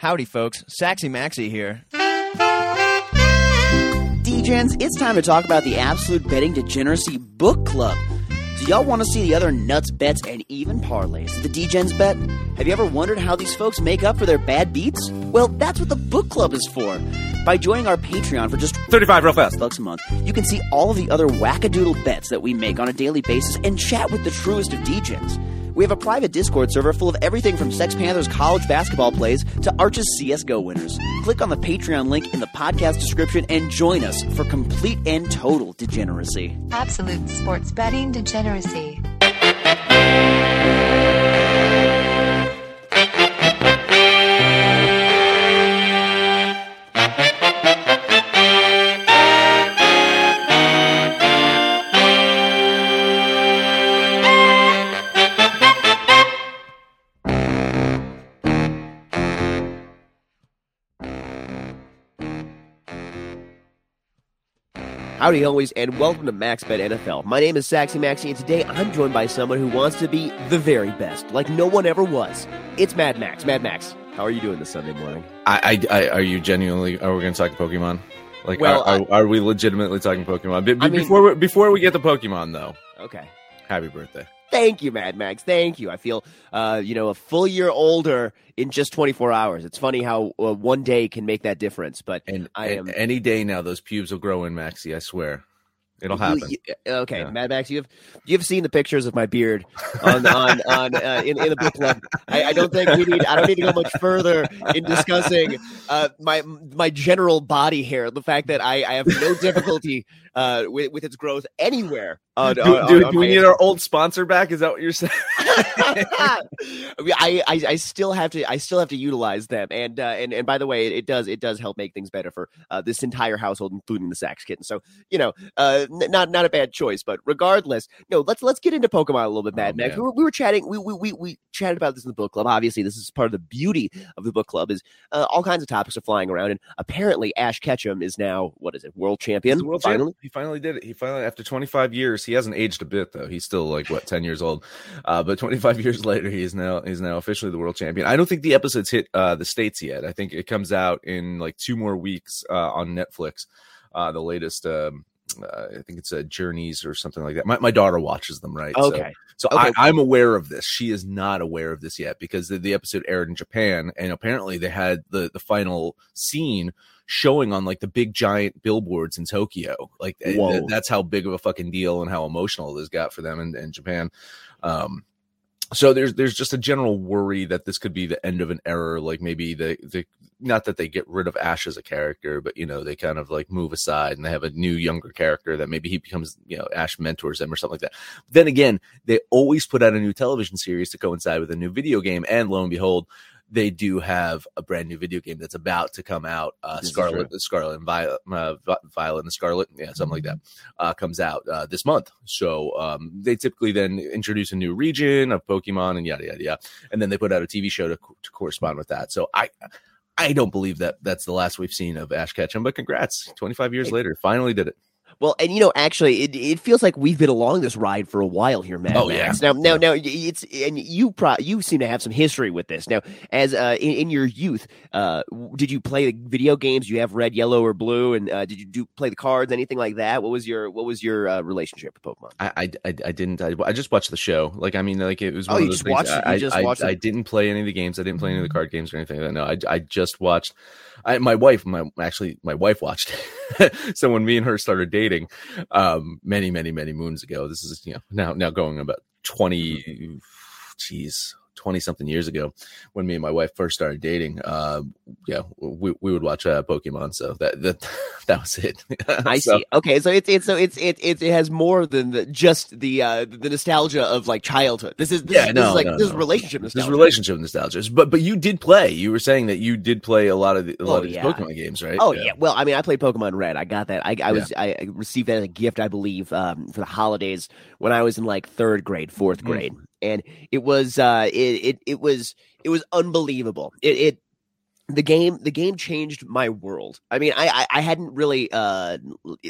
Howdy, folks. Saxy Maxie here. DGens, it's time to talk about the Absolute Betting Degeneracy Book Club. Do y'all want to see the other nuts bets and even parlays the DGens bet? Have you ever wondered how these folks make up for their bad beats? Well, that's what the book club is for. By joining our Patreon for just $35 a month, you can see all of the other wackadoodle bets that we make on a daily basis and chat with the truest of DGens. We have a private Discord server full of everything from Sex Panthers college basketball plays to Arch's CSGO winners. Click on the Patreon link in the podcast description and join us for complete and total degeneracy. Absolute sports betting degeneracy. Howdy, always, and welcome to Max Bet NFL. My name is Saxy Maxie, and today I'm joined by someone who wants to be the very best, like no one ever was. It's Mad Max. Mad Max, how are you doing this Sunday morning? Are you genuinely? Are we going to talk Pokemon? Like, well, are we legitimately talking Pokemon? Before we get to Pokemon, though. Okay. Happy birthday. Thank you, Mad Max. Thank you. I feel, a full year older in just 24 hours. It's funny how one day can make that difference. But I am any day now, those pubes will grow in, Maxie. I swear, it'll happen. Okay, yeah. Mad Max, you've seen the pictures of my beard in the book club. I don't need to go much further in discussing my general body hair. The fact that I have no difficulty with its growth anywhere. Do we need our old sponsor back? Is that what you're saying? I still have to utilize them, and by the way, it does help make things better for this entire household, including the Sax Kitten. So not a bad choice. But regardless, no, let's get into Pokemon a little bit, Mad Max. We chatted about this in the book club. Obviously, this is part of the beauty of the book club is all kinds of topics are flying around, and apparently Ash Ketchum is now world champion? He finally did it. He finally, after 25 years. He hasn't aged a bit, though. He's still 10 years old, but 25 years later, he's now officially the world champion. I don't think the episode's hit the States yet. I think it comes out in 2 more weeks on Netflix. The latest, I think it's Journeys or something like that. My daughter watches them, right? Okay. So I'm aware of this. She is not aware of this yet because the episode aired in Japan, and apparently they had the final scene showing on the big giant billboards in Tokyo. That's how big of a fucking deal and how emotional this got for them in Japan. So there's just a general worry that this could be the end of an era. Maybe the not that they get rid of Ash as a character, but they kind of move aside and they have a new younger character that maybe he becomes, Ash mentors them or something like that. Then again, they always put out a new television series to coincide with a new video game, and lo and behold, they do have a brand new video game that's about to come out. Scarlet and Violet and Scarlet, yeah, something like that, comes out this month. So they typically then introduce a new region of Pokemon and yada yada yada, and then they put out a TV show to correspond with that. So I don't believe that's the last we've seen of Ash Ketchum, but congrats, 25 years later, finally did it. Well, and actually, it feels like we've been along this ride for a while here, man. Oh, yeah. Now, it's and you seem to have some history with this. Now, as in your youth, did you play the video games? You have red, yellow, or blue, and did you play the cards, anything like that? What was your relationship with Pokemon? I didn't. I just watched the show. It was. One of those things. I just watched. I didn't play any of the games. I didn't play any of the card games or anything like that. No, I just watched. My wife watched it. So when me and her started dating many moons ago, this is now going about 20 20-something years ago when me and my wife first started dating, we would watch Pokemon. So that was it. I see. Okay, so it has more than the nostalgia of like childhood. This is relationship nostalgia. This is relationship nostalgia. But you did play. You were saying that you did play a lot of these Pokemon games, right? Oh yeah. Well, I mean, I played Pokemon Red. I got that. I received that as a gift, I believe, for the holidays when I was in like 3rd grade, 4th grade. Mm-hmm. And it was it was unbelievable. The game changed my world. I mean, I hadn't really it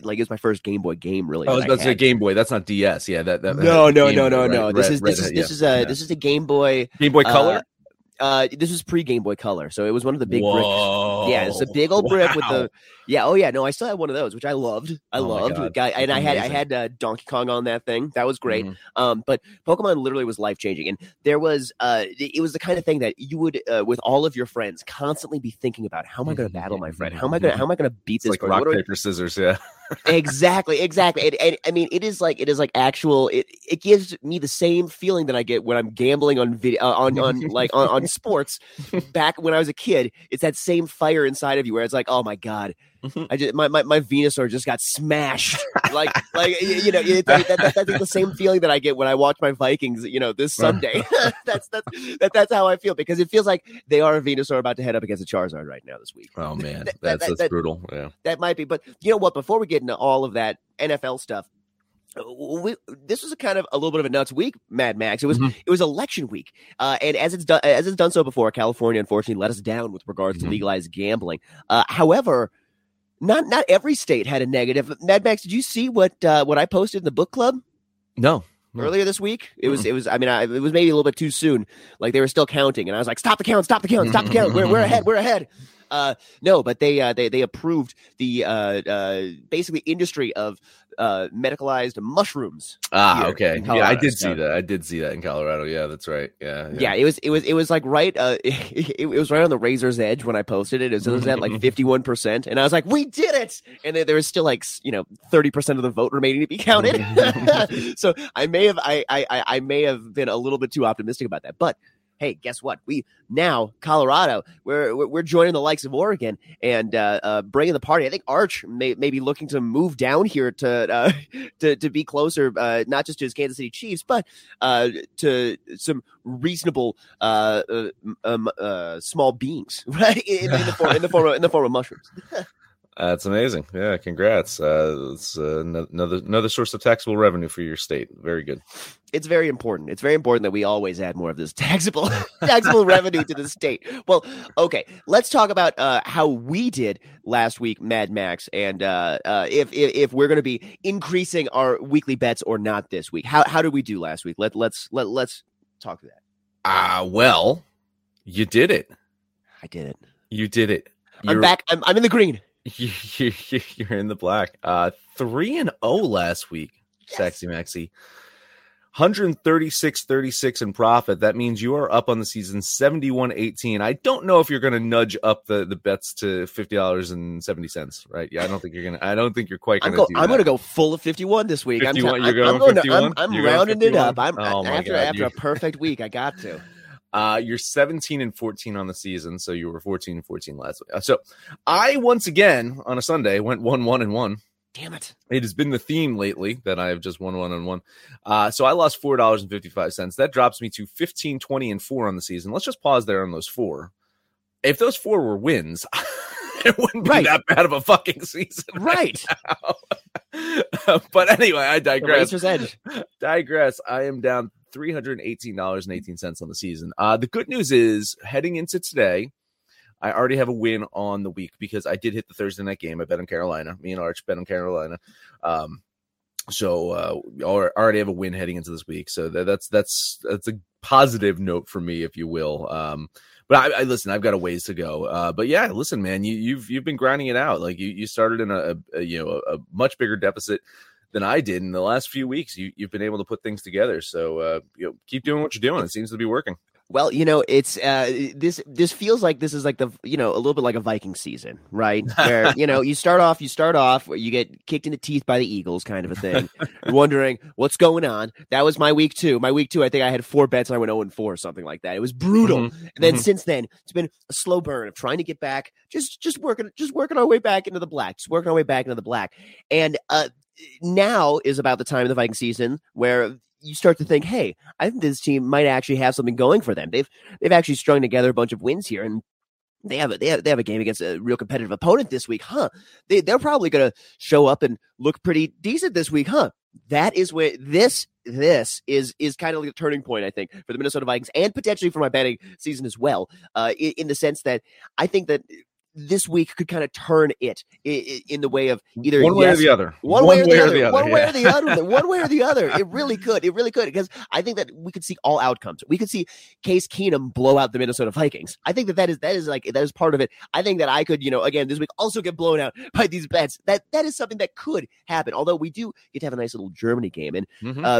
was my first Game Boy game, really. I was about to say Game Boy. That's not DS. Yeah, No. Right, this is a Game Boy. Game Boy Color. This was pre Game Boy Color, so it was one of the big bricks. Yeah, it's a big old brick with the. Yeah, oh yeah, no, I still had one of those, which I loved. I had Donkey Kong on that thing. That was great. Mm-hmm. But Pokemon literally was life changing, and there was it was the kind of thing that you would with all of your friends constantly be thinking about. How am I going to battle my friend? How am I going to beat this? It's like rock paper scissors, yeah. Exactly. It, I mean, it is like actual. It gives me the same feeling that I get when I'm gambling on video on sports. Back when I was a kid, it's that same fire inside of you where it's like, oh my god, I just my Venusaur just got smashed. That's the same feeling that I get when I watch my Vikings. This Sunday, that's how I feel, because it feels like they are a Venusaur about to head up against a Charizard right now this week. Oh man, that's brutal. Yeah, that might be. But you know what? Before we get into all of that NFL stuff, this was a little bit of a nuts week, Mad Max. It was election week, and as it's done so before, California unfortunately let us down with regards to legalized gambling. However, not every state had a negative. Mad Max, did you see what I posted in the book club? No. Earlier this week? It was maybe a little bit too soon. Like, they were still counting, and I was like, stop the count. We're ahead. No, but they approved the basically industry of medicalized mushrooms. Okay. Yeah, I did see that in Colorado. Yeah, that's right. Yeah. It was like right. It was right on the razor's edge when I posted it. It was at like 51%, and I was like, we did it. And then there was still 30% of the vote remaining to be counted. So I may have been a little bit too optimistic about that, but. Hey, guess what? Colorado, we're joining the likes of Oregon and bringing the party. I think Arch may be looking to move down here to be closer, not just to his Kansas City Chiefs, but to some reasonable small beings, right? in the form of mushrooms. That's amazing. Yeah, congrats. It's another source of taxable revenue for your state. Very good. It's very important. It's very important that we always add more of this taxable revenue to the state. Well, okay. Let's talk about how we did last week, Mad Max, and if we're going to be increasing our weekly bets or not this week. How did we do last week? Let's talk to that. Well, you did it. I did it. You did it. I'm back. I'm in the green. You're in the black. 3-0 last week, yes. Saxy Maxie. 136-36 in profit. That means you are up on the season 71-18. I don't know if you're going to nudge up the bets to $50.70, right? Yeah, I don't think you're going to. I don't think you're quite going to do that. I'm going to go full of 51 this week. 51, I'm rounding it up. After a perfect week, I got to. You're 17-14 on the season, so you were 14-14 last week. So I once again on a Sunday went 1-1-1. Damn it! It has been the theme lately that I have just 1-1-1. So I lost $4.55. That drops me to 15-20-4 on the season. Let's just pause there on those four. If those four were wins, it wouldn't be that bad of a fucking season, right? But anyway, I digress. I am down $318.18 on the season. The good news is, heading into today, I already have a win on the week because I did hit the Thursday night game. I bet on Carolina. Me and Arch bet on Carolina. So I already have a win heading into this week. So that's a positive note for me, if you will. But I listen, I've got a ways to go. But yeah, listen, man, you've been grinding it out. Like you started in a much bigger deficit than I did in the last few weeks. You've been able to put things together. So keep doing what you're doing. It seems to be working. Well, it's this feels like this is like the, a little bit like a Viking season, right? Where, you start off where you get kicked in the teeth by the Eagles kind of a thing. You're wondering what's going on. That was my week two. I think I had 4 bets and I went 0-4 or something like that. It was brutal. Mm-hmm. And then since then, it's been a slow burn of trying to get back, just working our way back into the black, And now is about the time of the Viking season where you start to think, hey, I think this team might actually have something going for them. They've actually strung together a bunch of wins here, and they have a game against a real competitive opponent this week, huh? They're probably going to show up and look pretty decent this week, huh? That is where this is kind of like a turning point, I think, for the Minnesota Vikings and potentially for my betting season as well, in the sense that I think that this week could kind of turn it in the way of either one way or the other. One way or the other. It really could. Because I think that we could see all outcomes. We could see Case Keenum blow out the Minnesota Vikings. I think that is part of it. I think that I could, again, this week also get blown out by these bets. That is something that could happen. Although we do get to have a nice little Germany game, and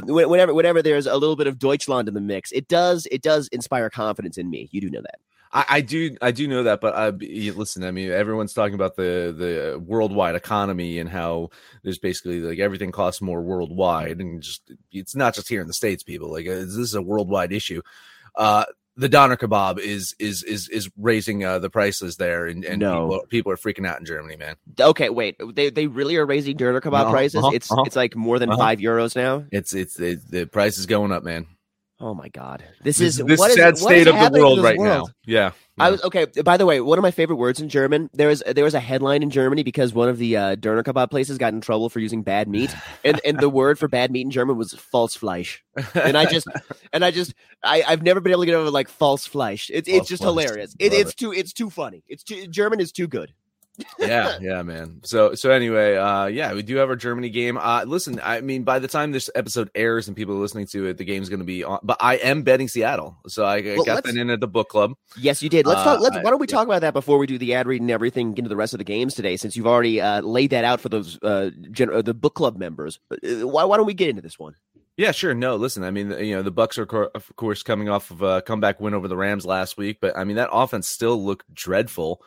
whenever there's a little bit of Deutschland in the mix, it does inspire confidence in me. You do know that. I do know that, but listen. I mean, everyone's talking about the worldwide economy and how there's basically like everything costs more worldwide, and just it's not just here in the States, people. Like this is a worldwide issue. The Döner kebab is raising the prices there, and no. people are freaking out in Germany, man. Okay, wait, they really are raising Döner kebab prices. It's like more than €5 now. It's the price is going up, man. Oh my God! This is the sad state of the world right now. Yeah. By the way, one of my favorite words in German. There was a headline in Germany because one of the Döner kebab places got in trouble for using bad meat, and the word for bad meat in German was falsches Fleisch. I've never been able to get over like falsches Fleisch. It's just hilarious. It's too funny. German is too good. yeah, man. So anyway, we do have our Germany game. Listen, I mean, by the time this episode airs and people are listening to it, the game's going to be on. But I am betting Seattle, so I got that in at the book club. Yes, you did. Why don't we talk about that before we do the ad read and everything into the rest of the games today? Since you've already laid that out for those the book club members, why don't we get into this one? Yeah, sure. No, listen, I mean, the Bucks are, of course, coming off of a comeback win over the Rams last week, but I mean that offense still looked dreadful.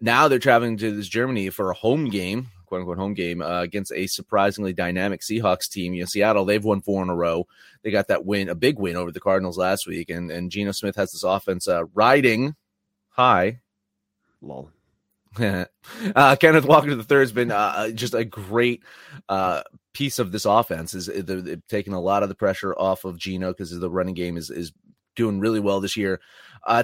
Now they're traveling to this Germany for a home game, quote unquote home game, against a surprisingly dynamic Seahawks team. Seattle, they've won 4 in a row. They got that win, a big win over the Cardinals last week. And Geno Smith has this offense riding high. Lol. Kenneth Walker III has been just a great piece of this offense. They've taken a lot of the pressure off of Geno because the running game is doing really well this year.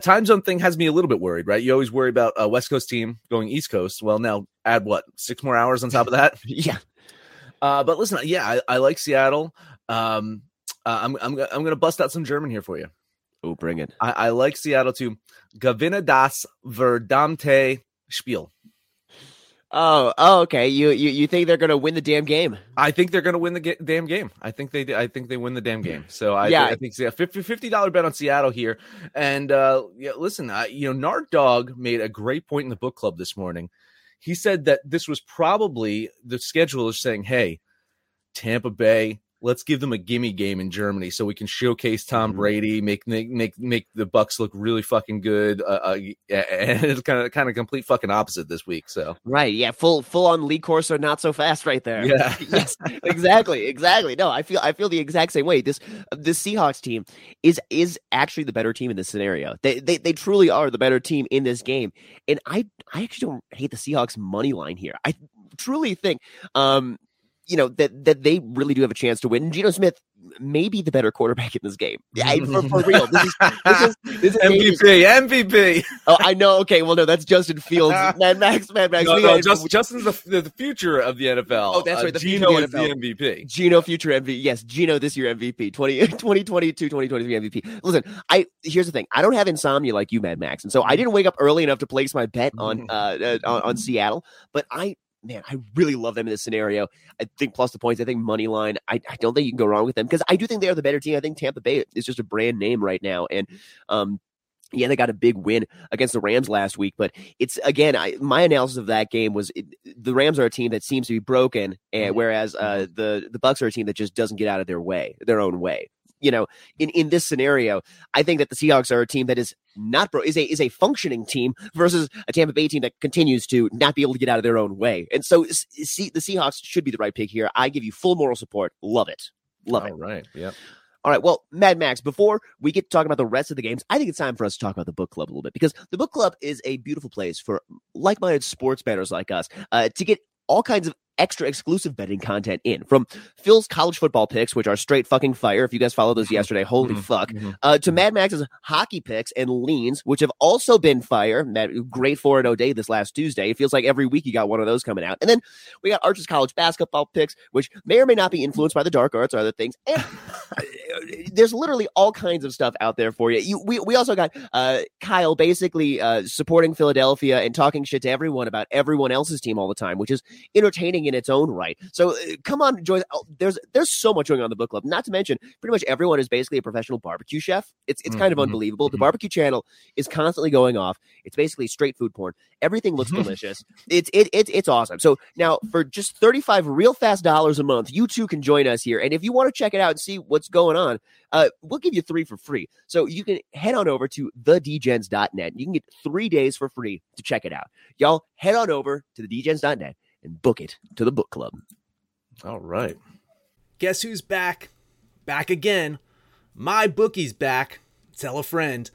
Time zone thing has me a little bit worried, right? You always worry about a West Coast team going East Coast. Well, now add 6 more hours on top of that? Yeah. But listen, yeah, I like Seattle. I'm going to bust out some German here for you. Oh, bring it. I like Seattle to gewinne das verdammte Spiel. Oh, okay. You think they're going to win the damn game? I think they're going to win the damn game. I think they win the damn game. So I think $50 bet on Seattle here. And listen, Nard Dog made a great point in the book club this morning. He said that this was probably the schedulers saying, "Hey, Tampa Bay, let's give them a gimme game in Germany so we can showcase Tom Brady, make the Bucks look really fucking good." And it's kind of complete fucking opposite this week. So right, yeah, full on Lee Corso, not so fast, right there. Yeah, yes, exactly. No, I feel the exact same way. This Seahawks team is actually the better team in this scenario. They truly are the better team in this game, and I actually don't hate the Seahawks money line here. I truly think that they really do have a chance to win. And Geno Smith may be the better quarterback in this game. Yeah, for real. This is MVP. Oh, I know. Okay, well, no, that's Justin Fields. Mad Max. No, Justin's the future of the NFL. Oh, that's right. Geno is the MVP. Geno, future MVP. Yes, Geno this year MVP. 2022, 2023 MVP. Listen, here's the thing. I don't have insomnia like you, Mad Max, and so I didn't wake up early enough to place my bet on Seattle, but Man, I really love them in this scenario. I think plus the points. I think money line. I don't think you can go wrong with them because I do think they are the better team. I think Tampa Bay is just a brand name right now, and Yeah, they got a big win against the Rams last week, but it's, again, my analysis of that game was the Rams are a team that seems to be broken, and whereas the Bucs are a team that just doesn't get out of their own way. You know, in this scenario, I think that the Seahawks are a team that is not is a functioning team versus a Tampa Bay team that continues to not be able to get out of their own way. And so the Seahawks should be the right pick here. I give you full moral support. Love it. Love it. All right. Yeah. All right, well, Mad Max, before we get to talking about the rest of the games, I think it's time for us to talk about the book club a little bit, because the book club is a beautiful place for like-minded sports bettors like us to get all kinds of extra exclusive betting content in, from Phil's college football picks, which are straight fucking fire. If you guys followed those yesterday, holy fuck, to Mad Max's hockey picks and leans, which have also been fire. Great 4-0 day this last Tuesday. It feels like every week you got one of those coming out. And then we got Archer's college basketball picks, which may or may not be influenced by the dark arts or other things. And there's literally all kinds of stuff out there for you. We also got Kyle basically supporting Philadelphia and talking shit to everyone about everyone else's team all the time, which is entertaining in its own right. So come on, join. There's so much going on in the book club, not to mention pretty much everyone is basically a professional barbecue chef. It's kind of unbelievable. The barbecue channel is constantly going off. It's basically straight food porn. Everything looks delicious. It's awesome. So now for just $35 real fast dollars a month, you too can join us here. And if you want to check it out and see what's going on, we'll give you 3 for free. So you can head on over to thedgens.net. You can get 3 days for free to check it out. Y'all head on over to thedgens.net and book it to the book club. All right. Guess who's back? Back again. My bookie's back. Tell a friend.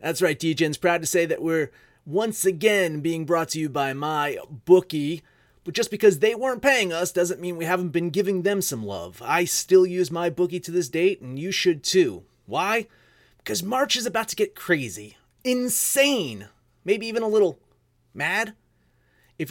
That's right, DGens. Proud to say that we're once again being brought to you by my bookie. But just because they weren't paying us doesn't mean we haven't been giving them some love. I still use my bookie to this date, and you should too. Why? Because March is about to get crazy. Insane. Maybe even a little mad. If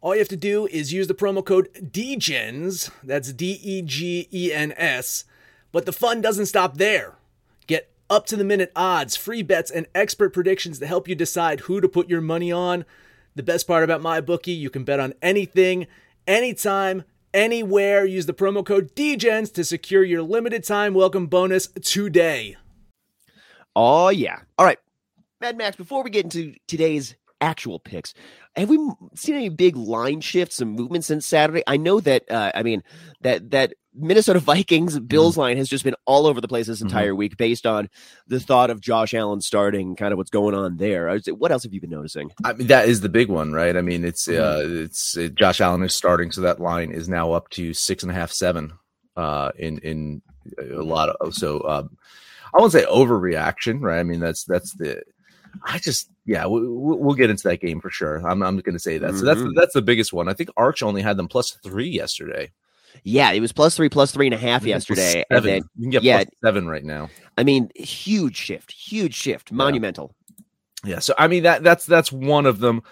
All you have to do is use the promo code DEGENS, that's DEGENS, but the fun doesn't stop there. Get up-to-the-minute odds, free bets, and expert predictions to help you decide who to put your money on. The best part about MyBookie, you can bet on anything, anytime, anywhere. Use the promo code DEGENS to secure your limited-time welcome bonus today. Oh, yeah. All right, Mad Max, before we get into today's actual picks, have we seen any big line shifts and movements since Saturday? I know that, that Minnesota Vikings Bills line has just been all over the place this entire week based on the thought of Josh Allen starting, kind of what's going on there. What else have you been noticing? I mean, that is the big one, right? I mean, it's Josh Allen is starting. So that line is now up to 6.5, 7 in a lot of, I won't say overreaction, right? I mean, we'll get into that game for sure. I'm going to say that. So that's the biggest one. I think Arch only had them +3 yesterday. Yeah, it was +3, +3.5 yesterday. And then, you can get +7 right now. I mean, huge shift, monumental. Yeah. So I mean that's one of them.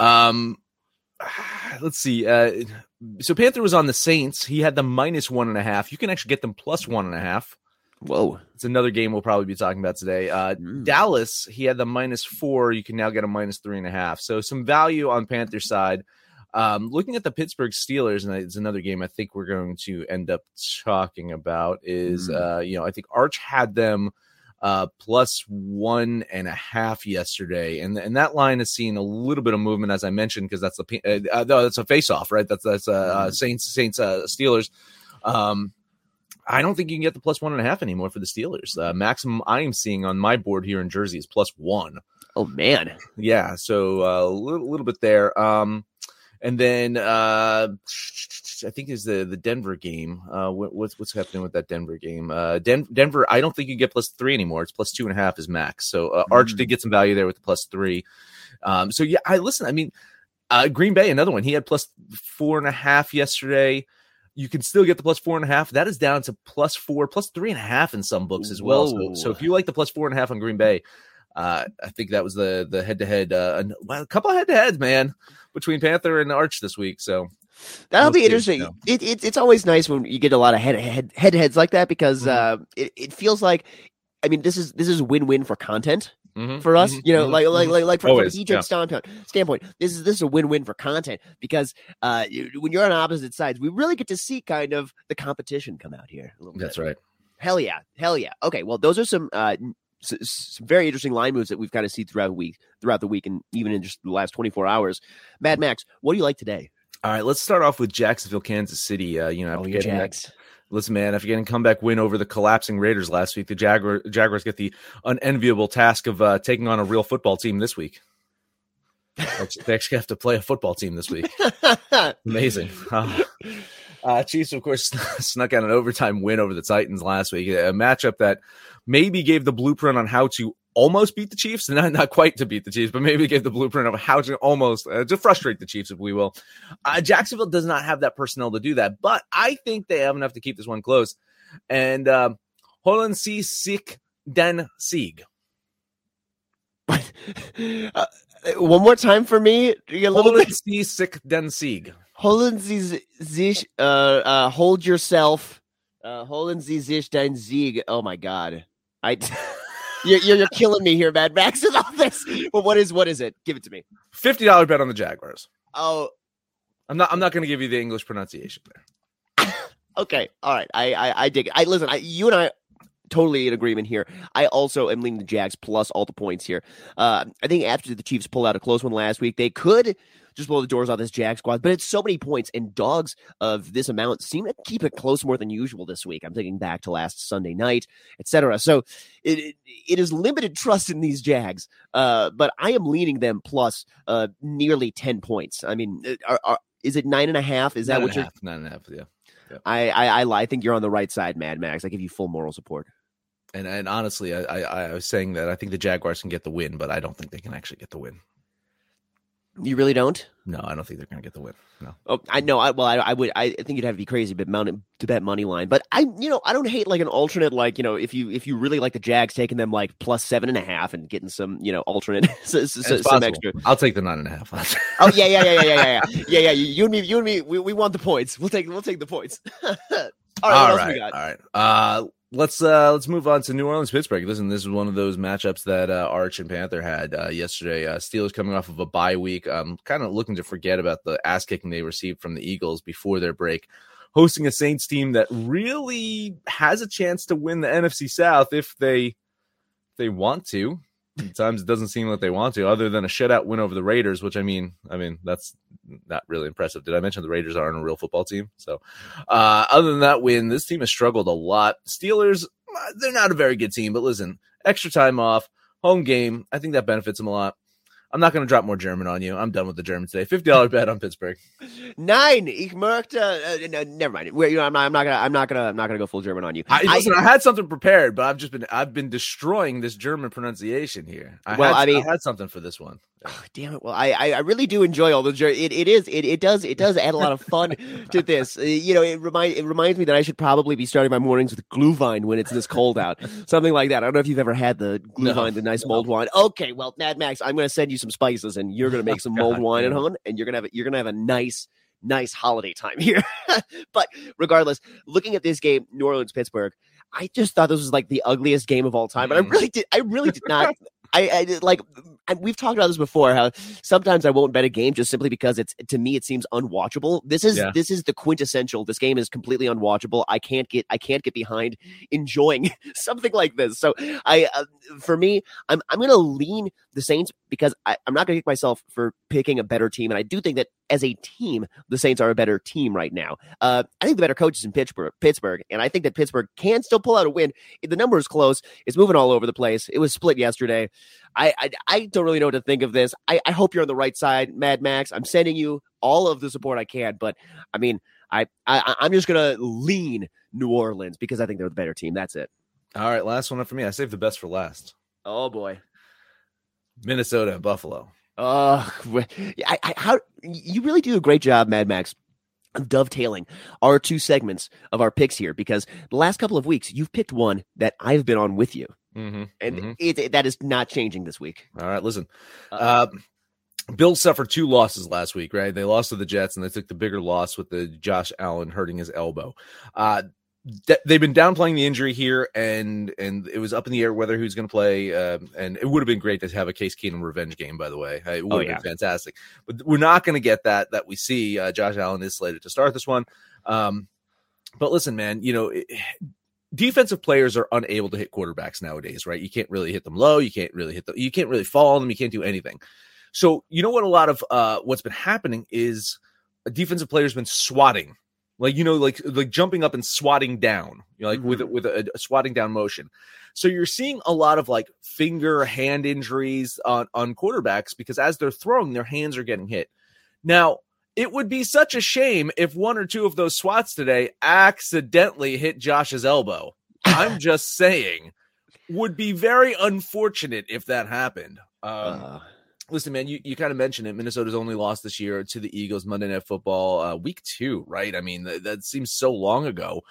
Let's see. So Panther was on the Saints. He had them -1.5. You can actually get them +1.5. Whoa. It's another game we'll probably be talking about today. Dallas, he had the -4. You can now get a -3.5. So some value on Panther side. Looking at the Pittsburgh Steelers, and it's another game I think we're going to end up talking about, is, I think Arch had them +1.5 yesterday. And that line has seen a little bit of movement, as I mentioned, because that's that's a face-off, right? That's Saints, Steelers. I don't think you can get the +1.5 anymore for the Steelers. Maximum I am seeing on my board here in Jersey is +1. Oh man. Yeah. So a little bit there. And then I think is the Denver game. What's happening with that Denver game? Denver, I don't think you get +3 anymore. It's +2.5 is max. So Arch did get some value there with the +3. So yeah, Green Bay, another one. He had +4.5 yesterday. You can still get the +4.5. That is down to +4, +3.5 in some books as well. So if you like the +4.5 on Green Bay, I think that was the head-to-head, a couple of head-to-heads, man, between Panther and Arch this week. So that'll be interesting. It's always nice when you get a lot of head-to-heads like that, because it feels like, I mean, this is win-win for content. Mm-hmm. For us, you know, like from an Egypt standpoint, this is a win-win for content, because when you're on opposite sides, we really get to see kind of the competition come out here a little bit. That's right. Hell yeah. Okay, well, those are some very interesting line moves that we've kind of seen throughout the week, and even in just the last 24 hours. Mad Max, what do you like today? All right, let's start off with Jacksonville, Kansas City. Listen, man, after getting a comeback win over the collapsing Raiders last week, the Jaguars get the unenviable task of taking on a real football team this week. They actually have to play a football team this week. Amazing. Chiefs, of course, snuck out an overtime win over the Titans last week, a matchup that maybe gave the blueprint on how to almost beat the Chiefs, and not quite to beat the Chiefs, but maybe gave the blueprint of how to almost to frustrate the Chiefs, if we will. Jacksonville does not have that personnel to do that, but I think they have enough to keep this one close. And Holland Sie sich den Sieg. One more time for me. Holland Sie sich den Sieg. Holland Sie sich. Hold yourself. Holland Sie sich den Sieg. Oh my God, You're killing me here, Mad Max, in all this. Well, what is it? Give it to me. $50 bet on the Jaguars. Oh, I'm not going to give you the English pronunciation there. Okay, all right. I dig it. You and I totally in agreement here. I also am leaning the Jags plus all the points here. I think after the Chiefs pulled out a close one last week, they could just blow the doors off this Jag squad, but it's so many points, and dogs of this amount seem to keep it close more than usual this week. I'm thinking back to last Sunday night, etc. So it is limited trust in these Jags, but I am leaning them plus nearly 10 points. I mean, is it 9.5? Is that what you're 9.5? Yeah. I think you're on the right side, Mad Max. I give you full moral support. And honestly, I was saying that I think the Jaguars can get the win, but I don't think they can actually get the win. You really don't? No, I don't think they're going to get the win. No. Oh, I know. I think you'd have to be crazy to bet money line. But I don't hate like an alternate. Like, you know, if you really like the Jags, taking them like plus 7.5 and getting some, you know, alternate some extra. I'll take the 9.5. Oh yeah. You and me, we want the points. We'll take the points. All right. Let's move on to New Orleans, Pittsburgh. Listen, this is one of those matchups that Arch and Panther had yesterday. Steelers coming off of a bye week, kind of looking to forget about the ass kicking they received from the Eagles before their break, hosting a Saints team that really has a chance to win the NFC South if they want to. Sometimes it doesn't seem like they want to, other than a shutout win over the Raiders, which I mean that's not really impressive. Did I mention the Raiders aren't a real football team? So other than that win, this team has struggled a lot. Steelers, they're not a very good team, but listen, extra time off, home game, I think that benefits them a lot. I'm not going to drop more German on you. I'm done with the German today. $50 bet on Pittsburgh. Nein, ich möchte. No, never mind. I'm not gonna go full German on you. I had something prepared, but I've been destroying this German pronunciation here. I had something for this one. Oh, damn it! Well, I really do enjoy all the it does add a lot of fun to this. You know, it reminds me that I should probably be starting my mornings with glühwein when it's this cold out, something like that. I don't know if you've ever had the glühwein, the nice mulled wine. Okay, well, Mad Max, I'm going to send you some spices, and you're going to make some mulled wine at home, and you're going to have a nice holiday time here. But regardless, looking at this game, New Orleans, Pittsburgh, I just thought this was like the ugliest game of all time, and I really did not. And we've talked about this before, how sometimes I won't bet a game just simply because it seems unwatchable. This is the quintessential. This game is completely unwatchable. I can't get behind enjoying something like this. So for me, I'm going to lean the Saints, because I'm not going to kick myself for picking a better team. And I do think that as a team, the Saints are a better team right now. I think the better coach is in Pittsburgh, and I think that Pittsburgh can still pull out a win. The number is close. It's moving all over the place. It was split yesterday. I don't really know what to think of this. I hope you're on the right side, Mad Max. I'm sending you all of the support I can, but I mean, I'm just going to lean New Orleans because I think they're the better team. That's it. All right, last one up for me. I saved the best for last. Oh, boy. Minnesota and Buffalo. You really do a great job, Mad Max, of dovetailing our two segments of our picks here, because the last couple of weeks, you've picked one that I've been on with you. That is not changing this week. All right, listen. Bills suffered two losses last week, right? They lost to the Jets, and they took the bigger loss with the Josh Allen hurting his elbow. They've been downplaying the injury here, and it was up in the air whether who's going to play. And it would have been great to have a Case Keenum revenge game, by the way. It would have been fantastic. But we're not going to get that we see. Josh Allen is slated to start this one. But listen, man, you know, defensive players are unable to hit quarterbacks nowadays, right? You can't really hit them low. You can't really fall on them. You can't do anything. So you know what? A lot of what's been happening is a defensive player's been swatting, like jumping up and swatting down, with a swatting down motion. So you're seeing a lot of like finger hand injuries on quarterbacks because as they're throwing, their hands are getting hit. Now it would be such a shame if one or two of those swats today accidentally hit Josh's elbow. I'm just saying, would be very unfortunate if that happened. Listen, man, you kind of mentioned it. Minnesota's only lost this year to the Eagles Monday Night Football week 2, right? I mean, that seems so long ago.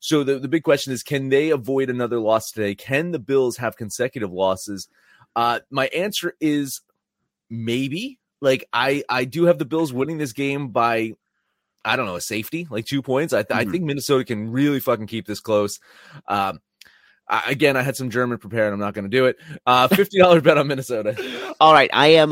So the big question is, can they avoid another loss today? Can the Bills have consecutive losses? My answer is maybe. Like, I do have the Bills winning this game by, I don't know, a safety, like 2 points. I think Minnesota can really fucking keep this close. Again, I had some German prepared. I'm not going to do it. $50 bet on Minnesota. All right, I am.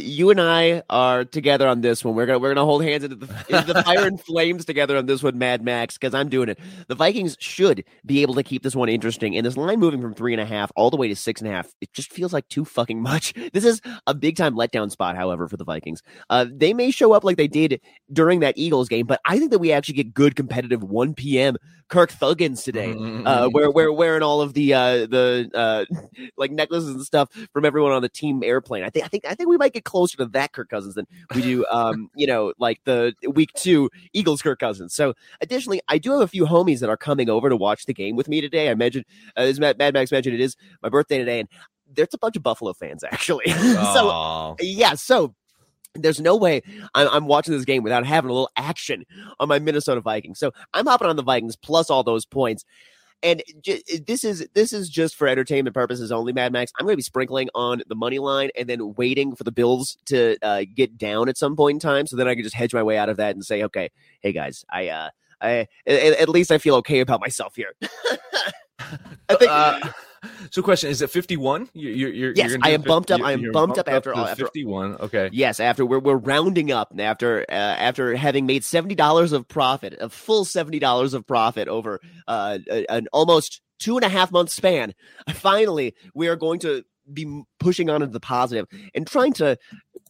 You and I are together on this one. We're gonna hold hands into the fire and flames together on this one, Mad Max, because I'm doing it. The Vikings should be able to keep this one interesting, and this line moving from 3.5 all the way to 6.5. It just feels like too fucking much. This is a big time letdown spot, however, for the Vikings. They may show up like they did during that Eagles game, but I think that we actually get good competitive 1 p.m. Kirk Thuggins today, where in all of the necklaces and stuff from everyone on the team airplane. I think we might get closer to that Kirk Cousins than we do, like the week 2 Eagles Kirk Cousins. So additionally, I do have a few homies that are coming over to watch the game with me today. I mentioned, as Mad Max mentioned, it is my birthday today, and there's a bunch of Buffalo fans actually. So there's no way I'm watching this game without having a little action on my Minnesota Vikings. So I'm hopping on the Vikings plus all those points. And this is just for entertainment purposes only, Mad Max. I'm going to be sprinkling on the money line and then waiting for the Bills to get down at some point in time, so then I can just hedge my way out of that and say, okay, hey guys, I at least I feel okay about myself here. I think. So, question is it 51? I am bumped up after 51. Okay. Yes, after we're rounding up after having made $70 of profit, a full $70 of profit over an almost 2.5 month span. Finally, we are going to be pushing on into the positive and trying to.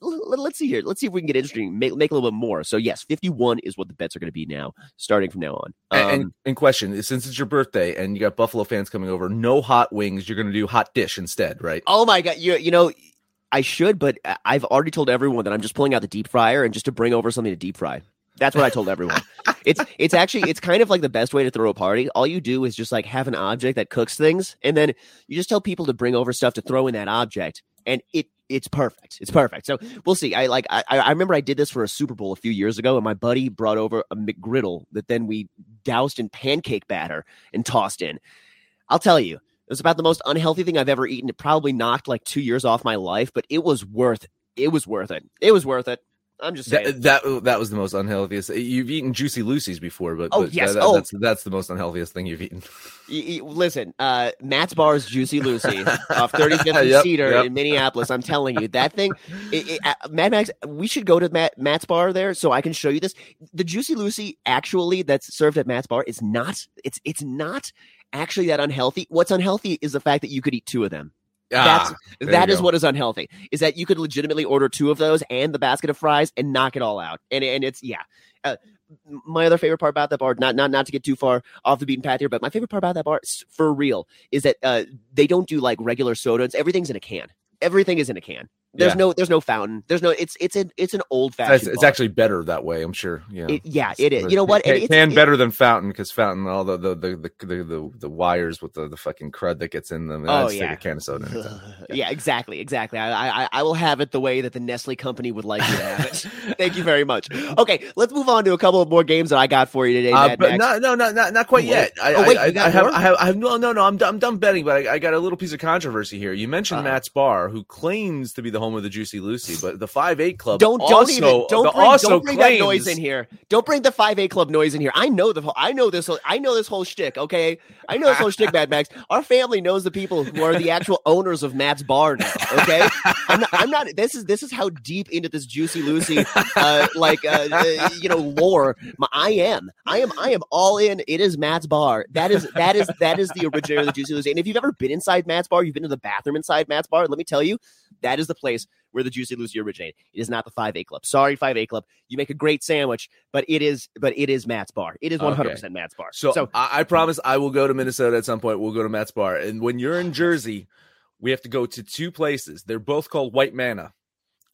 Let's see here. Let's see if we can get interesting. Make a little bit more. So yes, 51 is what the bets are going to be now, starting from now on. And question: since it's your birthday and you got Buffalo fans coming over, no hot wings. You're going to do hot dish instead, right? Oh my god! You know I should, but I've already told everyone that I'm just pulling out the deep fryer and just to bring over something to deep fry. That's what I told everyone. It's actually kind of like the best way to throw a party. All you do is just like have an object that cooks things, and then you just tell people to bring over stuff to throw in that object, and it's perfect. It's perfect. So we'll see. I remember I did this for a Super Bowl a few years ago, and my buddy brought over a McGriddle that then we doused in pancake batter and tossed in. I'll tell you, it was about the most unhealthy thing I've ever eaten. It probably knocked like 2 years off my life, but it was worth it. It was worth it. It was worth it. I'm just saying that was the most unhealthiest. You've eaten Juicy Lucy's before, that's the most unhealthiest thing you've eaten. Listen, Matt's Bar's Juicy Lucy off 35th Cedar in Minneapolis. I'm telling you, that thing, Mad Max. We should go to Matt's Bar there so I can show you this. The Juicy Lucy actually that's served at Matt's Bar is not. It's not actually that unhealthy. What's unhealthy is the fact that you could eat two of them. That is what is unhealthy, is that you could legitimately order two of those and the basket of fries and knock it all out. And it's, yeah. My other favorite part about that bar, not to get too far off the beaten path here, but my favorite part about that bar, for real, is that they don't do like regular sodas. Everything's in a can. Everything is in a can. There's no fountain. It's an old fashioned. It's actually better that way, I'm sure. Yeah. It is. You know what? It's better than fountain, because fountain, all the wires with the fucking crud that gets in them. I'd stick a can of soda in it. Yeah, exactly. I will have it the way that the Nestle company would like you to have it. Thank you very much. Okay, let's move on to a couple of more games that I got for you today. Not quite yet. I'm done betting, but I got a little piece of controversy here. You mentioned Matt's Bar, who claims to be the home of the Juicy Lucy, but the 5'8 Club don't bring that noise in here. Don't bring the 5'8 Club noise in here. I know this whole shtick. Okay, I know this whole shtick, Mad Max. Our family knows the people who are the actual owners of Matt's Bar now. Okay, I'm not. This is how deep into this Juicy Lucy lore I am. I am all in. It is Matt's Bar. That is the originator of the Juicy Lucy. And if you've ever been inside Matt's Bar, you've been to the bathroom inside Matt's Bar. Let me tell you, that is the place where the Juicy Lucy originated. It is not the 5A Club. Sorry, 5A Club. You make a great sandwich, but it is Matt's Bar. It is 100% Matt's Bar. So I promise I will go to Minnesota at some point. We'll go to Matt's Bar. And when you're in Jersey, we have to go to two places. They're both called White Manna.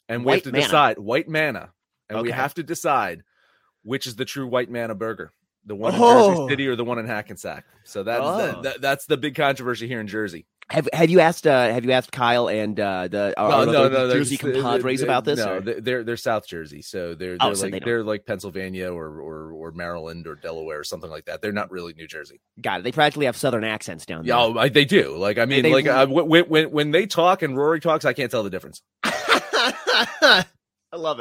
And we have to decide. White Manna. And we have to decide which is the true White Manna burger. The one in Jersey City or the one in Hackensack. So that's the big controversy here in Jersey. Have you asked Kyle and the Jersey compadres about this? No, they're South Jersey, so they're like Pennsylvania or Maryland or Delaware or something like that. They're not really New Jersey. Got it. They practically have Southern accents down there. Yeah, they do. Like when they talk and Rory talks, I can't tell the difference. I love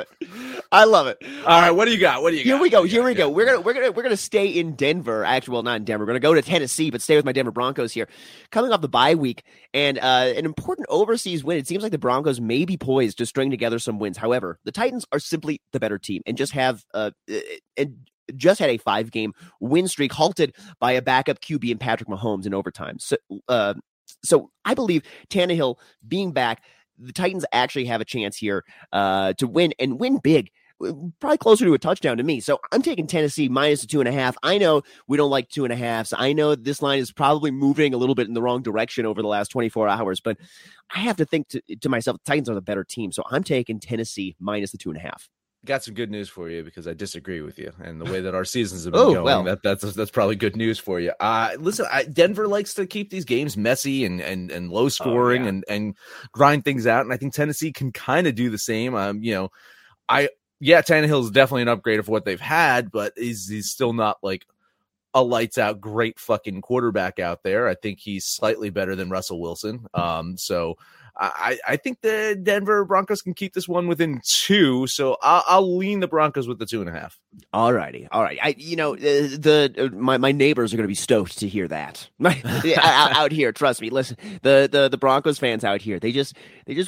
it. All right, what do you got? Here we go. We're gonna stay in Denver. Actually, well, not in Denver. We're gonna go to Tennessee, but stay with my Denver Broncos here. Coming off the bye week and an important overseas win, it seems like the Broncos may be poised to string together some wins. However, the Titans are simply the better team and just had a 5-game win streak halted by a backup QB and Patrick Mahomes in overtime. So I believe Tannehill being back, the Titans actually have a chance here to win and win big, probably closer to a touchdown to me. So I'm taking Tennessee minus the 2.5. I know we don't like 2.5s. So I know this line is probably moving a little bit in the wrong direction over the last 24 hours, but I have to think to myself, the Titans are the better team. So I'm taking Tennessee minus the 2.5. Got some good news for you, because I disagree with you, and the way that our seasons have been going, well, that's probably good news for you. Listen, Denver likes to keep these games messy and low scoring and grind things out, and I think Tennessee can kind of do the same. Tannehill's definitely an upgrade of what they've had, but he's still not like a lights out great fucking quarterback out there. I think he's slightly better than Russell Wilson. So I think the Denver Broncos can keep this one within 2, so I'll lean the Broncos with the 2.5. All right. My neighbors are going to be stoked to hear that out here. Trust me. Listen, the Broncos fans out here, they just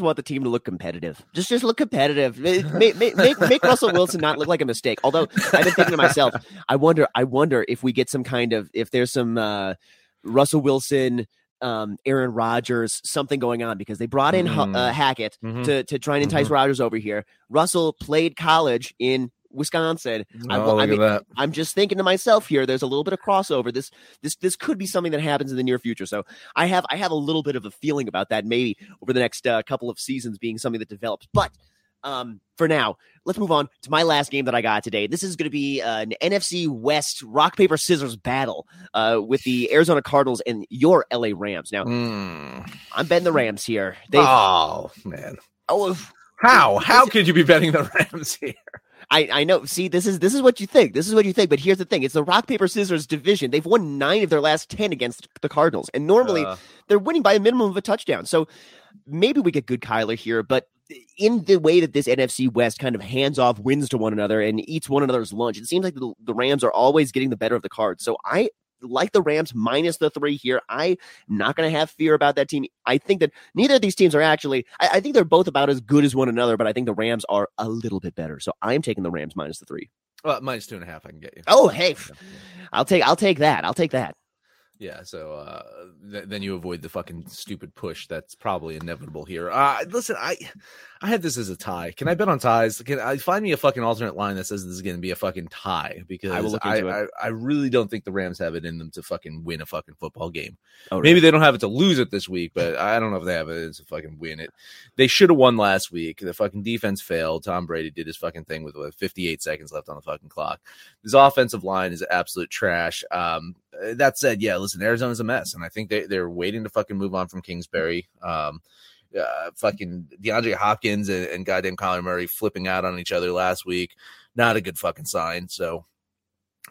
want the team to look competitive. Just look competitive. Make Russell Wilson not look like a mistake. Although I've been thinking to myself, I wonder if we get some kind of, if there's some Russell Wilson, Aaron Rodgers, something going on, because they brought in Hackett to try and entice Rodgers over here. Russell played college in Wisconsin. I'm just thinking to myself here, there's a little bit of crossover. This could be something that happens in the near future. So I have a little bit of a feeling about that, maybe over the next couple of seasons being something that develops. But for now, let's move on to my last game that I got today. This is going to be an NFC West rock, paper, scissors battle with the Arizona Cardinals and your LA Rams. Now, I'm betting the Rams here. How could you be betting the Rams here? I know. See, this is what you think. But here's the thing. It's the rock, paper, scissors division. They've won 9 of their last 10 against the Cardinals. And normally they're winning by a minimum of a touchdown. So maybe we get good Kyler here, but in the way that this NFC West kind of hands off wins to one another and eats one another's lunch, it seems like the Rams are always getting the better of the Cards. So I like the Rams minus the 3 here. I'm not going to have fear about that team. I think that neither of these teams are actually, I think they're both about as good as one another, but I think the Rams are a little bit better. So I'm taking the Rams minus the 3. Well, minus 2.5, I can get you. Oh, hey, I'll take that. Yeah, so then you avoid the fucking stupid push that's probably inevitable here. Listen, I had this as a tie. Can I bet on ties? Can I find me a fucking alternate line that says this is going to be a fucking tie? Because I really don't think the Rams have it in them to fucking win a fucking football game. Oh, really? Maybe they don't have it to lose it this week, but I don't know if they have it to fucking win it. They should have won last week. The fucking defense failed. Tom Brady did his fucking thing with 58 seconds left on the fucking clock. This offensive line is absolute trash. That said, yeah, listen, Arizona's a mess, and I think they're waiting to fucking move on from Kingsbury. Fucking DeAndre Hopkins and goddamn Kyler Murray flipping out on each other last week. Not a good fucking sign. So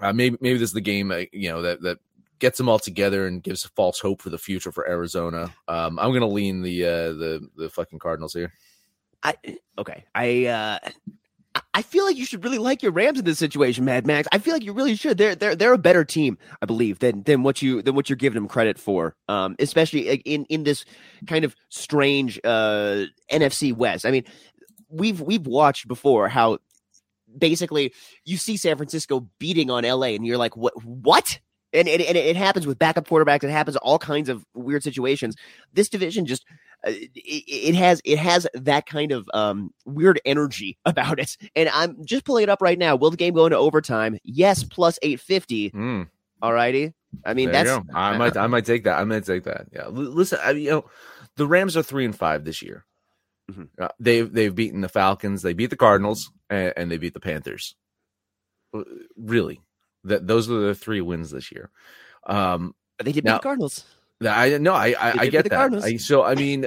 maybe this is the game, that gets them all together and gives false hope for the future for Arizona. I'm going to lean the fucking Cardinals here. I feel like you should really like your Rams in this situation, Mad Max. I feel like you really should. They're a better team, I believe, than what you're giving them credit for. Especially in this kind of strange NFC West. I mean, we've watched before how basically you see San Francisco beating on LA, and you're like, what? And it happens with backup quarterbacks. It happens all kinds of weird situations. This division just it has that kind of weird energy about it. And I'm just pulling it up right now. Will the game go into overtime? Yes, plus 850. All righty. I mean, there that's I might take that. Yeah. Listen, the Rams are 3-5 this year. Mm-hmm. They've beaten the Falcons. They beat the Cardinals and they beat the Panthers. Really. Those are the three wins this year. They did beat the Cardinals. I get that. So, I mean,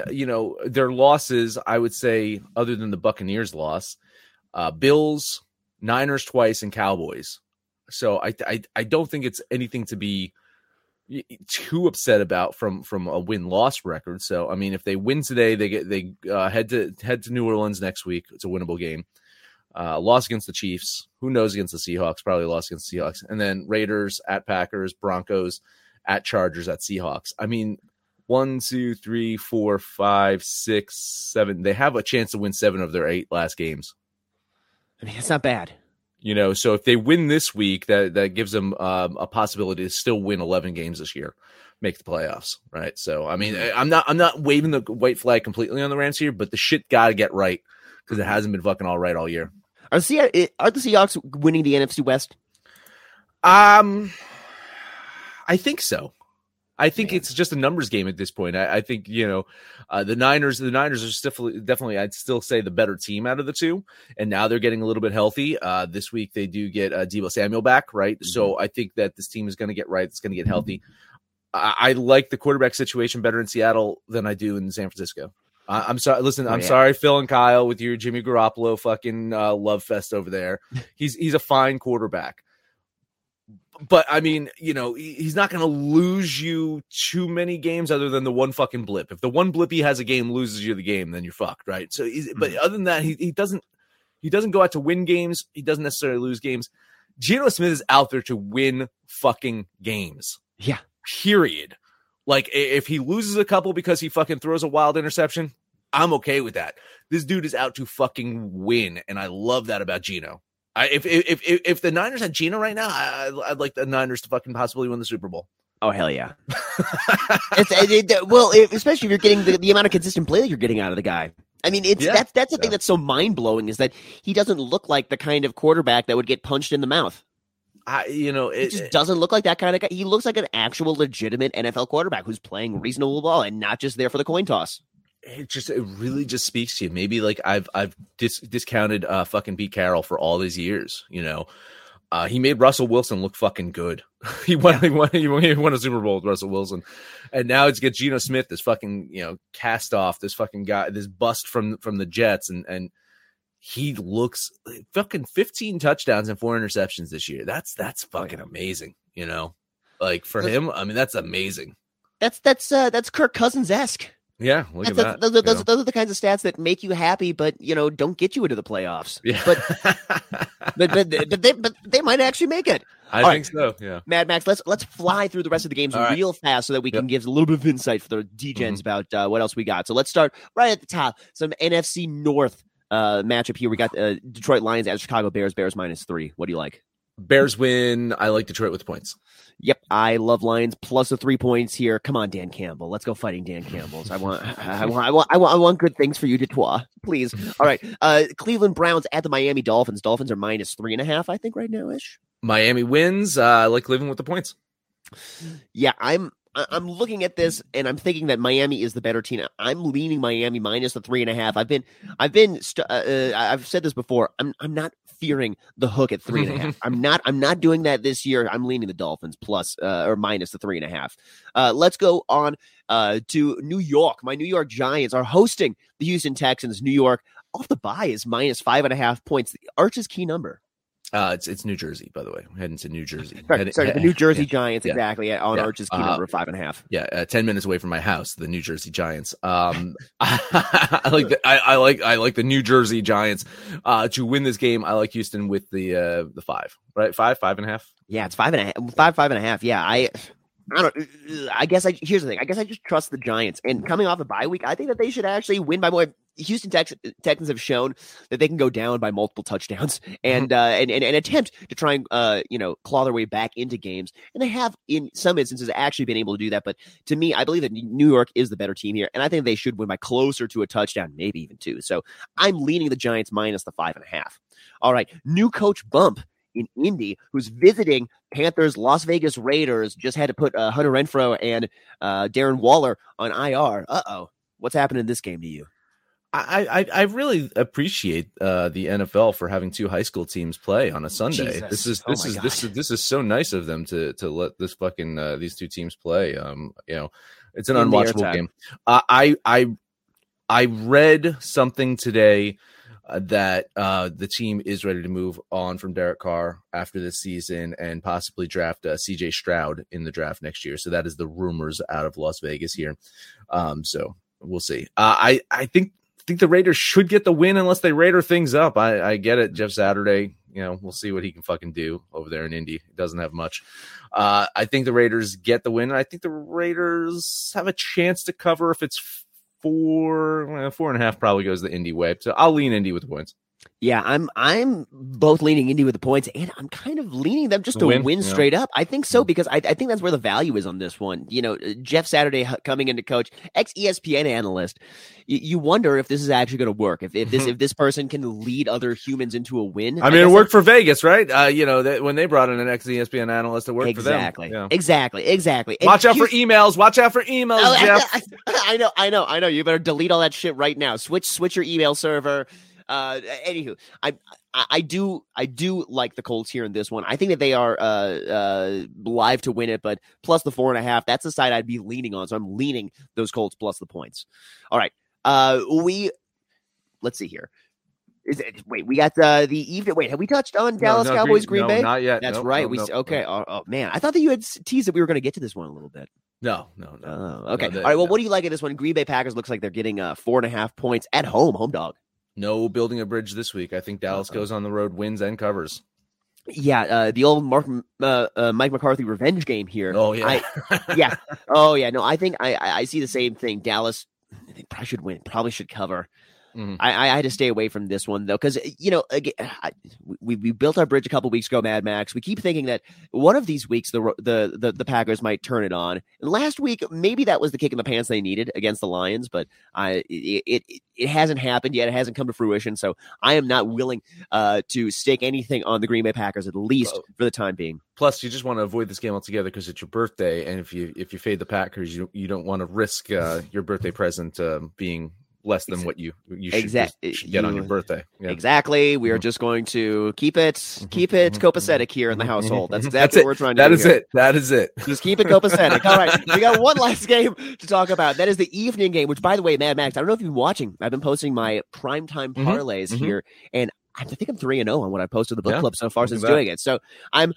their losses, I would say, other than the Buccaneers loss, Bills, Niners twice, and Cowboys. So I don't think it's anything to be too upset about from a win-loss record. So, I mean, if they win today, they head to New Orleans next week. It's a winnable game. Loss against the Chiefs. Who knows against the Seahawks? Probably lost against the Seahawks. And then Raiders at Packers, Broncos at Chargers at Seahawks. I mean, 1, 2, 3, 4, 5, 6, 7. They have a chance to win 7 of their 8 last games. I mean, that's not bad. So if they win this week, that gives them a possibility to still win 11 games this year, make the playoffs, right? So, I mean, I'm not waving the white flag completely on the Rams here, but the shit got to get right because it hasn't been fucking all right all year. Are the Seahawks winning the NFC West? I think so. I think it's just a numbers game at this point. I think the Niners are still definitely, I'd still say, the better team out of the two. And now they're getting a little bit healthy. This week they do get Deebo Samuel back, right? Mm-hmm. So I think that this team is going to get right. It's going to get healthy. I like the quarterback situation better in Seattle than I do in San Francisco. I'm sorry. Listen, I'm sorry, Phil and Kyle, with your Jimmy Garoppolo fucking love fest over there. He's a fine quarterback, but I mean, he's not going to lose you too many games other than the one fucking blip. If the one blip he has a game loses you the game, then you're fucked, right? So, but other than that, he doesn't go out to win games. He doesn't necessarily lose games. Geno Smith is out there to win fucking games. Yeah. Period. Like, if he loses a couple because he fucking throws a wild interception, I'm okay with that. This dude is out to fucking win, and I love that about Geno. If the Niners had Geno right now, I'd like the Niners to fucking possibly win the Super Bowl. Oh, hell yeah. Especially if you're getting the amount of consistent play that you're getting out of the guy. I mean, that's the thing that's so mind-blowing, is that he doesn't look like the kind of quarterback that would get punched in the mouth. It just doesn't look like that kind of guy. He looks like an actual legitimate NFL quarterback who's playing reasonable ball and not just there for the coin toss. It really just speaks to you. Maybe like I've discounted fucking Pete Carroll for all these years. He made Russell Wilson look fucking good. He won a Super Bowl with Russell Wilson, and now it's get Geno Smith, this fucking cast off, this fucking guy, this bust from the Jets, and he looks fucking 15 touchdowns and 4 interceptions this year. That's fucking amazing. Like for him, I mean, that's amazing. That's Kirk Cousins-esque. Yeah. Look at that. Those are the kinds of stats that make you happy, but don't get you into the playoffs. Yeah. But they might actually make it. I think so. Yeah. Mad Max, let's fly through the rest of the games real fast so that we can give a little bit of insight for the DGens about what else we got. So let's start right at the top. Some NFC North matchup here. We got Detroit Lions at Chicago Bears. Bears -3. What do you like? Bears win. I like Detroit with points. Yep, I love Lions plus the 3 points here. Come on, Dan Campbell, let's go fighting Dan Campbell's. I want good things for you, Detroit. Please. All right, Cleveland Browns at the Miami Dolphins. Dolphins are minus 3.5, I think, right now ish. Miami wins. I like Cleveland with the points. Yeah, I'm looking at this and I'm thinking that Miami is the better team. I'm leaning Miami minus the 3.5. I've said this before. I'm not fearing the hook at 3.5. I'm not doing that this year. I'm leaning the Dolphins minus the 3.5. Let's go on to New York. My New York Giants are hosting the Houston Texans. New York off the bye is minus 5.5 points. The Arch's key number. It's New Jersey, by the way. We're heading to New Jersey. Sorry, the New Jersey Giants, exactly. Yeah, on Arch's key number 5.5. Yeah, 10 minutes away from my house, the New Jersey Giants. I like the New Jersey Giants to win this game. I like Houston with the 5, right? 5.5. Yeah, it's 5.5. 5.5. Yeah, here's the thing. I guess I just trust the Giants. And coming off a bye week, I think that they should actually win by more. Houston Texans have shown that they can go down by multiple touchdowns and attempt to try and claw their way back into games. And they have, in some instances, actually been able to do that. But to me, I believe that New York is the better team here, and I think they should win by closer to a touchdown, maybe even two. So I'm leaning the Giants minus the 5.5. All right, new coach bump in Indy, who's visiting Panthers, Las Vegas Raiders. Just had to put Hunter Renfrow and Darren Waller on IR. Uh-oh, what's happening in this game to you? I really appreciate the NFL for having two high school teams play on a Sunday. Jesus. This is so nice of them to let this fucking these two teams play. It's an unwatchable game. I read something today that the team is ready to move on from Derek Carr after this season and possibly draft C.J. Stroud in the draft next year. So that is the rumors out of Las Vegas here. So we'll see. I think the Raiders should get the win unless they Raider things up. I get it. Jeff Saturday, we'll see what he can fucking do over there in Indy. He doesn't have much. I think the Raiders get the win. And I think the Raiders have a chance to cover if it's 4.5 probably goes the Indy way. So I'll lean Indy with the points. Yeah, I'm both leaning Indy with the points, and I'm kind of leaning them just to win straight up. I think so, because I think that's where the value is on this one. Jeff Saturday coming into coach, ex-ESPN analyst. You wonder if this is actually going to work, if this person can lead other humans into a win. I mean, it worked for Vegas, right? When they brought in an ex-ESPN analyst, it worked for them. Yeah. Exactly. Watch out for emails, Jeff. I know. You better delete all that shit right now. Switch your email server. Anywho, I do like the Colts here in this one. I think that they are live to win it, but plus the 4.5, that's the side I'd be leaning on. So I'm leaning those Colts plus the points. All right, let's see here. We got the evening. Wait, have we touched on Dallas Cowboys Green Bay? Not yet. That's right. Okay. No. Oh man, I thought that you had teased that we were going to get to this one a little bit. No. Oh, okay. All right. Well, what do you like in this one? Green Bay Packers looks like they're getting 4.5 points at home dog. No building a bridge this week. I think Dallas goes on the road, wins and covers. Yeah, the old Mike McCarthy revenge game here. Oh yeah, No, I think I see the same thing. Dallas, they probably should win. Probably should cover. Mm-hmm. I had to stay away from this one though, because again, we built our bridge a couple weeks ago, Mad Max. We keep thinking that one of these weeks the Packers might turn it on. And last week, maybe that was the kick in the pants they needed against the Lions, but it hasn't happened yet. It hasn't come to fruition, so I am not willing to stake anything on the Green Bay Packers, at least for the time being. Plus, you just want to avoid this game altogether because it's your birthday, and if you fade the Packers, you don't want to risk your birthday present being less than what you should get on your birthday. Yeah. Exactly. We are just going to keep it copacetic here in the household. That's what we're trying to do. That is it. Just keep it copacetic. All right. We got one last game to talk about. That is the evening game, which, by the way, Mad Max, I don't know if you've been watching. I've been posting my primetime parlays here, and I think I'm 3-0 on what I posted the book club so far since doing it. So I'll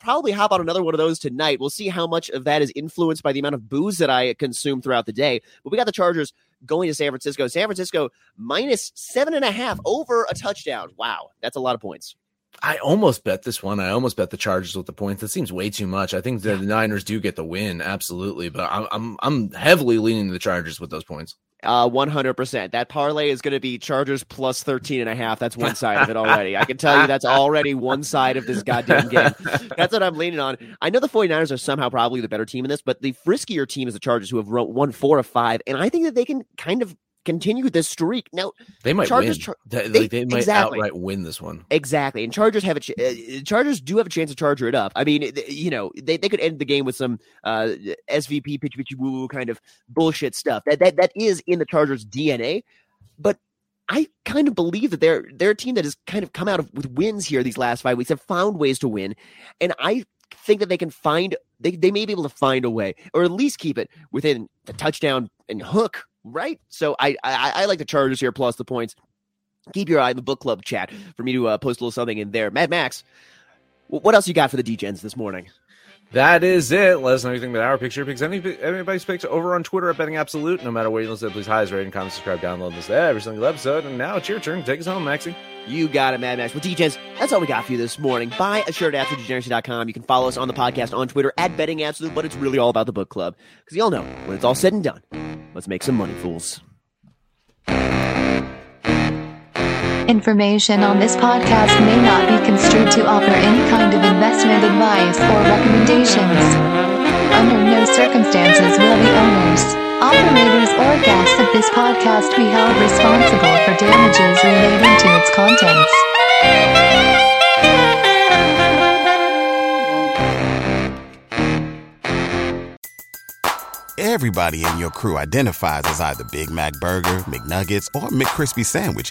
probably hop on another one of those tonight. We'll see how much of that is influenced by the amount of booze that I consume throughout the day. But we got the Chargers going to San Francisco. San Francisco minus 7.5 over a touchdown. Wow, that's a lot of points. I almost bet this one. I almost bet the Chargers with the points. That seems way too much. I think the Niners do get the win, absolutely. But I'm heavily leaning to the Chargers with those points. 100%. That parlay is going to be Chargers plus 13.5. That's one side of it already. I can tell you that's already one side of this goddamn game. That's what I'm leaning on. I know the 49ers are somehow probably the better team in this, but the friskier team is the Chargers, who have won 4 of 5. And I think that they can kind of continue this streak. Now, they might Chargers, win. They might outright win this one. Exactly. And Chargers have Chargers do have a chance to charger it up. I mean, they could end the game with some SVP pitchy pitchy woo woo kind of bullshit stuff. That is in the Chargers' DNA. But I kind of believe that they're a team that has kind of come out with wins here these last 5 weeks, have found ways to win, and I think that they can find they may be able to find a way, or at least keep it within the touchdown and hook. Right, so I like the Chargers here plus the points. Keep your eye on the book club chat for me to post a little something in there. Mad Max, what else you got for the DGens this morning? That is it. Let us know anything about our picture picks. Anybody's picks over on Twitter at Betting Absolute. No matter where you listen, please highs, rate, and comment, subscribe, download this every single episode. And now it's your turn to take us home, Maxie. You got it, Mad Max. Well, DGens, that's all we got for you this morning. Buy a shirt after degeneracy.com. You can follow us on the podcast on Twitter at Betting Absolute, but it's really all about the book club, because y'all know when it's all said and done, let's make some money, fools. Information on this podcast may not be construed to offer any kind of investment advice or recommendations. Under no circumstances will the owners, operators, or guests of this podcast be held responsible for damages relating to its contents. Everybody in your crew identifies as either Big Mac Burger, McNuggets, or McCrispy Sandwich.